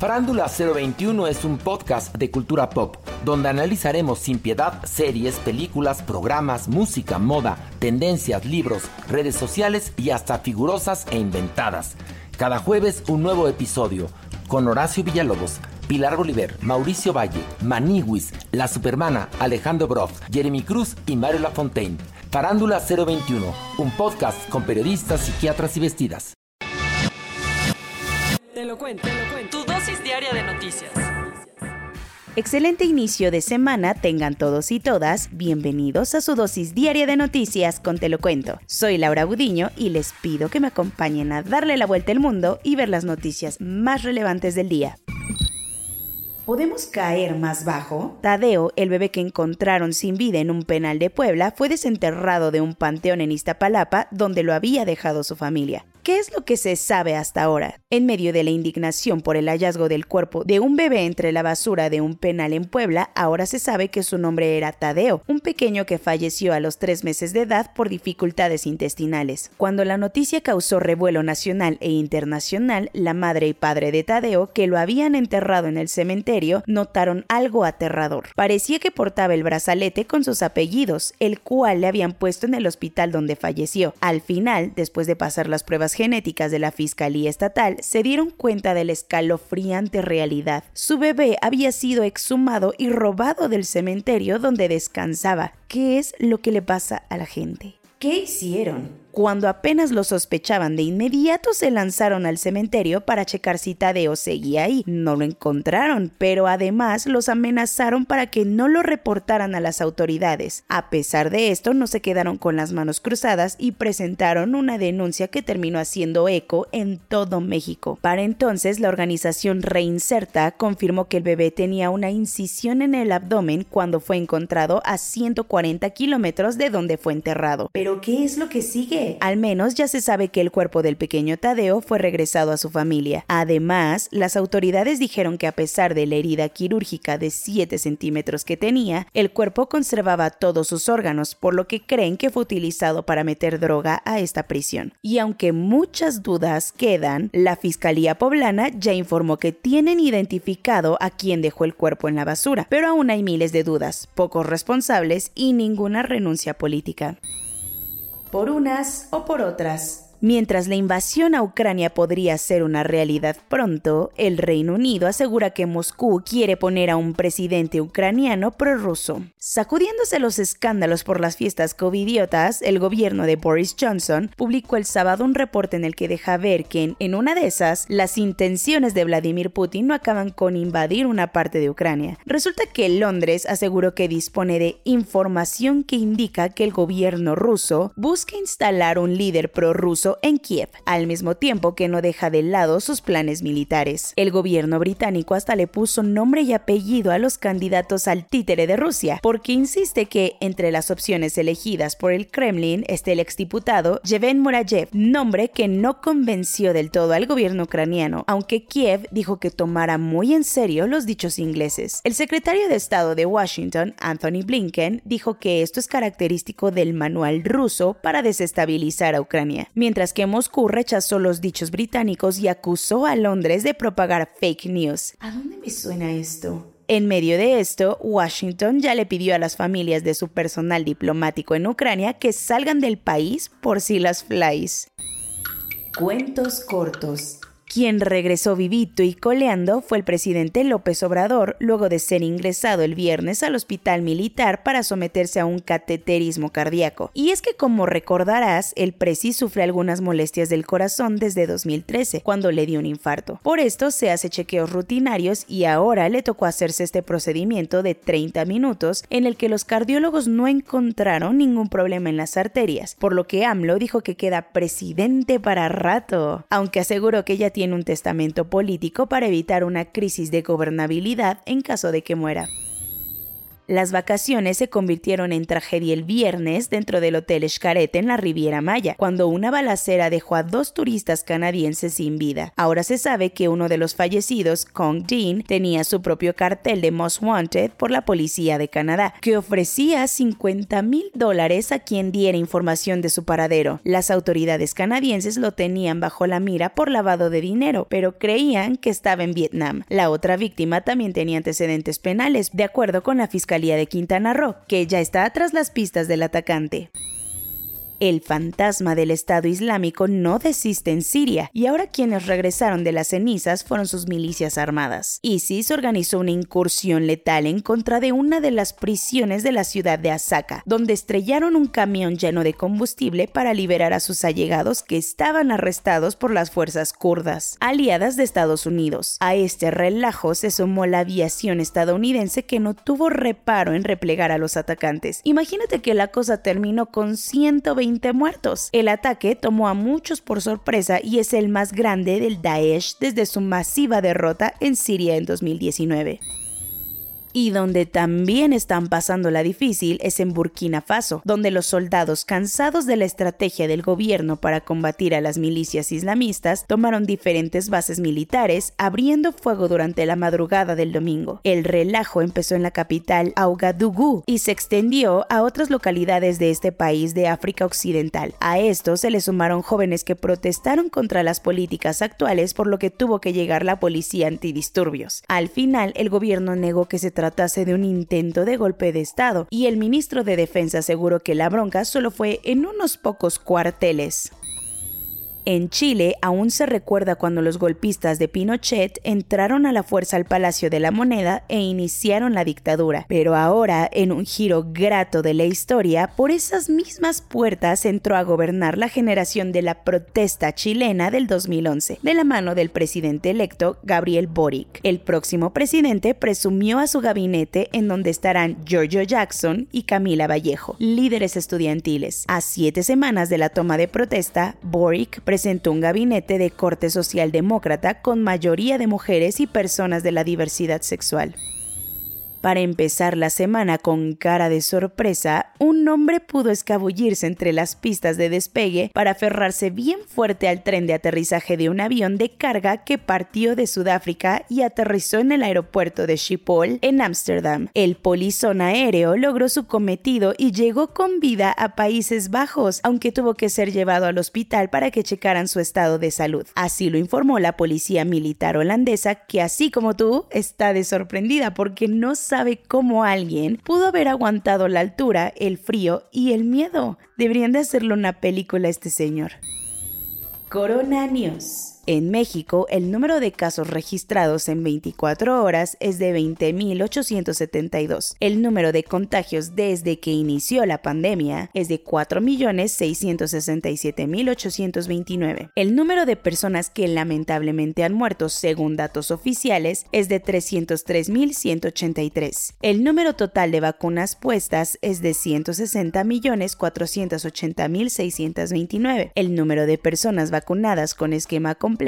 Farándula 021 es un podcast de cultura pop donde analizaremos sin piedad series, películas, programas, música, moda, tendencias, libros, redes sociales y hasta figurosas e inventadas. Cada jueves un nuevo episodio con Horacio Villalobos, Pilar Bolívar, Mauricio Valle, Maní Guis, La Supermana, Alejandro Broff, Jeremy Cruz y Mario Lafontaine. Farándula 021, un podcast con periodistas, psiquiatras y vestidas. Te lo cuento, te lo cuento. Tu dosis diaria de noticias. Excelente inicio de semana tengan todos y todas. Bienvenidos a su dosis diaria de noticias con Te lo Cuento. Soy Laura Budiño y les pido que me acompañen a darle la vuelta al mundo y ver las noticias más relevantes del día. ¿Podemos caer más bajo? Tadeo, el bebé que encontraron sin vida en un penal de Puebla, fue desenterrado de un panteón en Iztapalapa donde lo había dejado su familia. ¿Qué es lo que se sabe hasta ahora? En medio de la indignación por el hallazgo del cuerpo de un bebé entre la basura de un penal en Puebla, ahora se sabe que su nombre era Tadeo, un pequeño que falleció a los 3 meses de edad por dificultades intestinales. Cuando la noticia causó revuelo nacional e internacional, la madre y padre de Tadeo, que lo habían enterrado en el cementerio, notaron algo aterrador. Parecía que portaba el brazalete con sus apellidos, el cual le habían puesto en el hospital donde falleció. Al final, después de pasar las pruebas genéticas de la Fiscalía Estatal, se dieron cuenta de la escalofriante realidad. Su bebé había sido exhumado y robado del cementerio donde descansaba. ¿Qué es lo que le pasa a la gente? ¿Qué hicieron? Cuando apenas lo sospechaban, de inmediato se lanzaron al cementerio para checar si Tadeo seguía ahí. No lo encontraron, pero además los amenazaron para que no lo reportaran a las autoridades. A pesar de esto, no se quedaron con las manos cruzadas y presentaron una denuncia que terminó haciendo eco en todo México. Para entonces, la organización Reinserta confirmó que el bebé tenía una incisión en el abdomen cuando fue encontrado a 140 kilómetros de donde fue enterrado. ¿Pero qué es lo que sigue? Al menos ya se sabe que el cuerpo del pequeño Tadeo fue regresado a su familia. Además, las autoridades dijeron que a pesar de la herida quirúrgica de 7 centímetros que tenía, el cuerpo conservaba todos sus órganos, por lo que creen que fue utilizado para meter droga a esta prisión. Y aunque muchas dudas quedan, la Fiscalía Poblana ya informó que tienen identificado a quien dejó el cuerpo en la basura, pero aún hay miles de dudas, pocos responsables y ninguna renuncia política. Por unas o por otras. Mientras la invasión a Ucrania podría ser una realidad pronto, el Reino Unido asegura que Moscú quiere poner a un presidente ucraniano prorruso. Sacudiéndose los escándalos por las fiestas covidiotas, el gobierno de Boris Johnson publicó el sábado un reporte en el que deja ver que, en una de esas, las intenciones de Vladimir Putin no acaban con invadir una parte de Ucrania. Resulta que Londres aseguró que dispone de información que indica que el gobierno ruso busca instalar un líder prorruso en Kiev, al mismo tiempo que no deja de lado sus planes militares. El gobierno británico hasta le puso nombre y apellido a los candidatos al títere de Rusia, porque insiste que entre las opciones elegidas por el Kremlin está el exdiputado Yevhen Murayev, nombre que no convenció del todo al gobierno ucraniano, aunque Kiev dijo que tomara muy en serio los dichos ingleses. El secretario de Estado de Washington, Anthony Blinken, dijo que esto es característico del manual ruso para desestabilizar a Ucrania, mientras que Moscú rechazó los dichos británicos y acusó a Londres de propagar fake news. ¿A dónde me suena esto? En medio de esto, Washington ya le pidió a las familias de su personal diplomático en Ucrania que salgan del país por si las flies. Cuentos cortos. Quien regresó vivito y coleando fue el presidente López Obrador, luego de ser ingresado el viernes al hospital militar para someterse a un cateterismo cardíaco. Y es que, como recordarás, el presi sufre algunas molestias del corazón desde 2013, cuando le dio un infarto. Por esto se hace chequeos rutinarios y ahora le tocó hacerse este procedimiento de 30 minutos en el que los cardiólogos no encontraron ningún problema en las arterias, por lo que AMLO dijo que queda presidente para rato, aunque aseguró que ya tiene un testamento político para evitar una crisis de gobernabilidad en caso de que muera. Las vacaciones se convirtieron en tragedia el viernes dentro del hotel Xcaret en la Riviera Maya, cuando una balacera dejó a 2 turistas canadienses sin vida. Ahora se sabe que uno de los fallecidos, Kong Dean, tenía su propio cartel de Most Wanted por la policía de Canadá, que ofrecía $50,000 a quien diera información de su paradero. Las autoridades canadienses lo tenían bajo la mira por lavado de dinero, pero creían que estaba en Vietnam. La otra víctima también tenía antecedentes penales, de acuerdo con la Fiscalía de Quintana Roo, que ya está tras las pistas del atacante. El fantasma del Estado Islámico no desiste en Siria y ahora quienes regresaron de las cenizas fueron sus milicias armadas. ISIS organizó una incursión letal en contra de una de las prisiones de la ciudad de Asaka, donde estrellaron un camión lleno de combustible para liberar a sus allegados que estaban arrestados por las fuerzas kurdas, aliadas de Estados Unidos. A este relajo se sumó la aviación estadounidense, que no tuvo reparo en replegar a los atacantes. Imagínate que la cosa terminó con 120 muertos. El ataque tomó a muchos por sorpresa y es el más grande del Daesh desde su masiva derrota en Siria en 2019. Y donde también están pasando la difícil es en Burkina Faso, donde los soldados, cansados de la estrategia del gobierno para combatir a las milicias islamistas, tomaron diferentes bases militares, abriendo fuego durante la madrugada del domingo. El relajo empezó en la capital, Ouagadougou, y se extendió a otras localidades de este país de África Occidental. A esto se le sumaron jóvenes que protestaron contra las políticas actuales, por lo que tuvo que llegar la policía antidisturbios. Al final, el gobierno negó que se tratase de un intento de golpe de estado y el ministro de Defensa aseguró que la bronca solo fue en unos pocos cuarteles. En Chile aún se recuerda cuando los golpistas de Pinochet entraron a la fuerza al Palacio de la Moneda e iniciaron la dictadura, pero ahora, en un giro grato de la historia, por esas mismas puertas entró a gobernar la generación de la protesta chilena del 2011, de la mano del presidente electo Gabriel Boric. El próximo presidente presumió a su gabinete, en donde estarán Giorgio Jackson y Camila Vallejo, líderes estudiantiles. A 7 semanas de la toma de protesta, Boric presentó un gabinete de corte socialdemócrata con mayoría de mujeres y personas de la diversidad sexual. Para empezar la semana con cara de sorpresa, un hombre pudo escabullirse entre las pistas de despegue para aferrarse bien fuerte al tren de aterrizaje de un avión de carga que partió de Sudáfrica y aterrizó en el aeropuerto de Schiphol, en Ámsterdam. El polizón aéreo logró su cometido y llegó con vida a Países Bajos, aunque tuvo que ser llevado al hospital para que checaran su estado de salud. Así lo informó la policía militar holandesa, que así como tú, está de sorprendida porque no sabe cómo alguien pudo haber aguantado la altura, el frío y el miedo. Deberían de hacerle una película a este señor. Corona News. En México, el número de casos registrados en 24 horas es de 20,872. El número de contagios desde que inició la pandemia es de 4,667,829. El número de personas que lamentablemente han muerto, según datos oficiales, es de 303,183. El número total de vacunas puestas es de 160,480,629. El número de personas vacunadas con esquema completo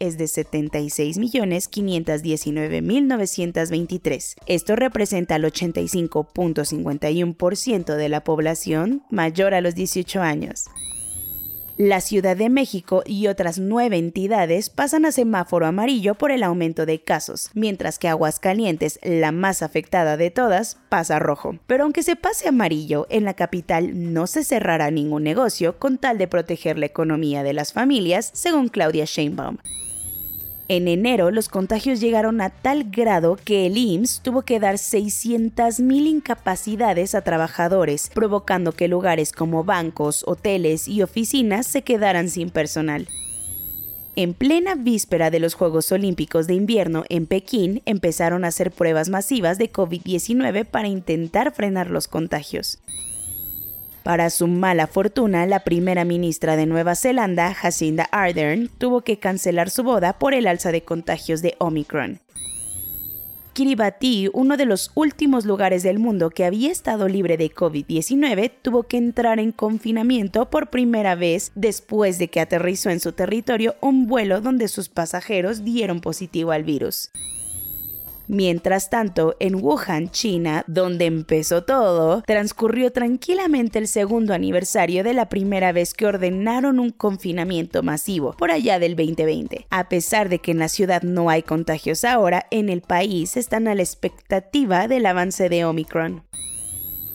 es de 76,519,923. Esto representa el 85.51% de la población mayor a los 18 años. La Ciudad de México y otras 9 entidades pasan a semáforo amarillo por el aumento de casos, mientras que Aguascalientes, la más afectada de todas, pasa a rojo. Pero aunque se pase amarillo, en la capital no se cerrará ningún negocio con tal de proteger la economía de las familias, según Claudia Sheinbaum. En enero, los contagios llegaron a tal grado que el IMSS tuvo que dar 600,000 incapacidades a trabajadores, provocando que lugares como bancos, hoteles y oficinas se quedaran sin personal. En plena víspera de los Juegos Olímpicos de Invierno en Pekín, empezaron a hacer pruebas masivas de COVID-19 para intentar frenar los contagios. Para su mala fortuna, la primera ministra de Nueva Zelanda, Jacinda Ardern, tuvo que cancelar su boda por el alza de contagios de Omicron. Kiribati, uno de los últimos lugares del mundo que había estado libre de COVID-19, tuvo que entrar en confinamiento por primera vez después de que aterrizó en su territorio un vuelo donde sus pasajeros dieron positivo al virus. Mientras tanto, en Wuhan, China, donde empezó todo, transcurrió tranquilamente el segundo aniversario de la primera vez que ordenaron un confinamiento masivo, por allá del 2020. A pesar de que en la ciudad no hay contagios ahora, en el país están a la expectativa del avance de Omicron.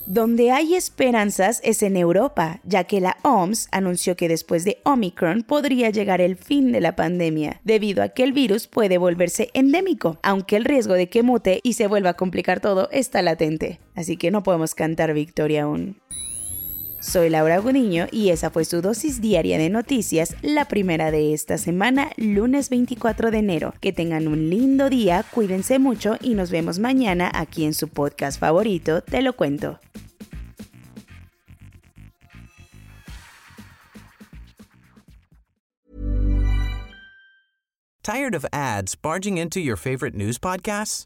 Donde hay esperanzas es en Europa, ya que la OMS anunció que después de Omicron podría llegar el fin de la pandemia, debido a que el virus puede volverse endémico, aunque el riesgo de que mute y se vuelva a complicar todo está latente. Así que no podemos cantar victoria aún. Soy Laura Budiño y esa fue su dosis diaria de noticias, la primera de esta semana, lunes 24 de enero. Que tengan un lindo día, cuídense mucho y nos vemos mañana aquí en su podcast favorito, Te lo Cuento. Tired of ads barging into your favorite news podcasts?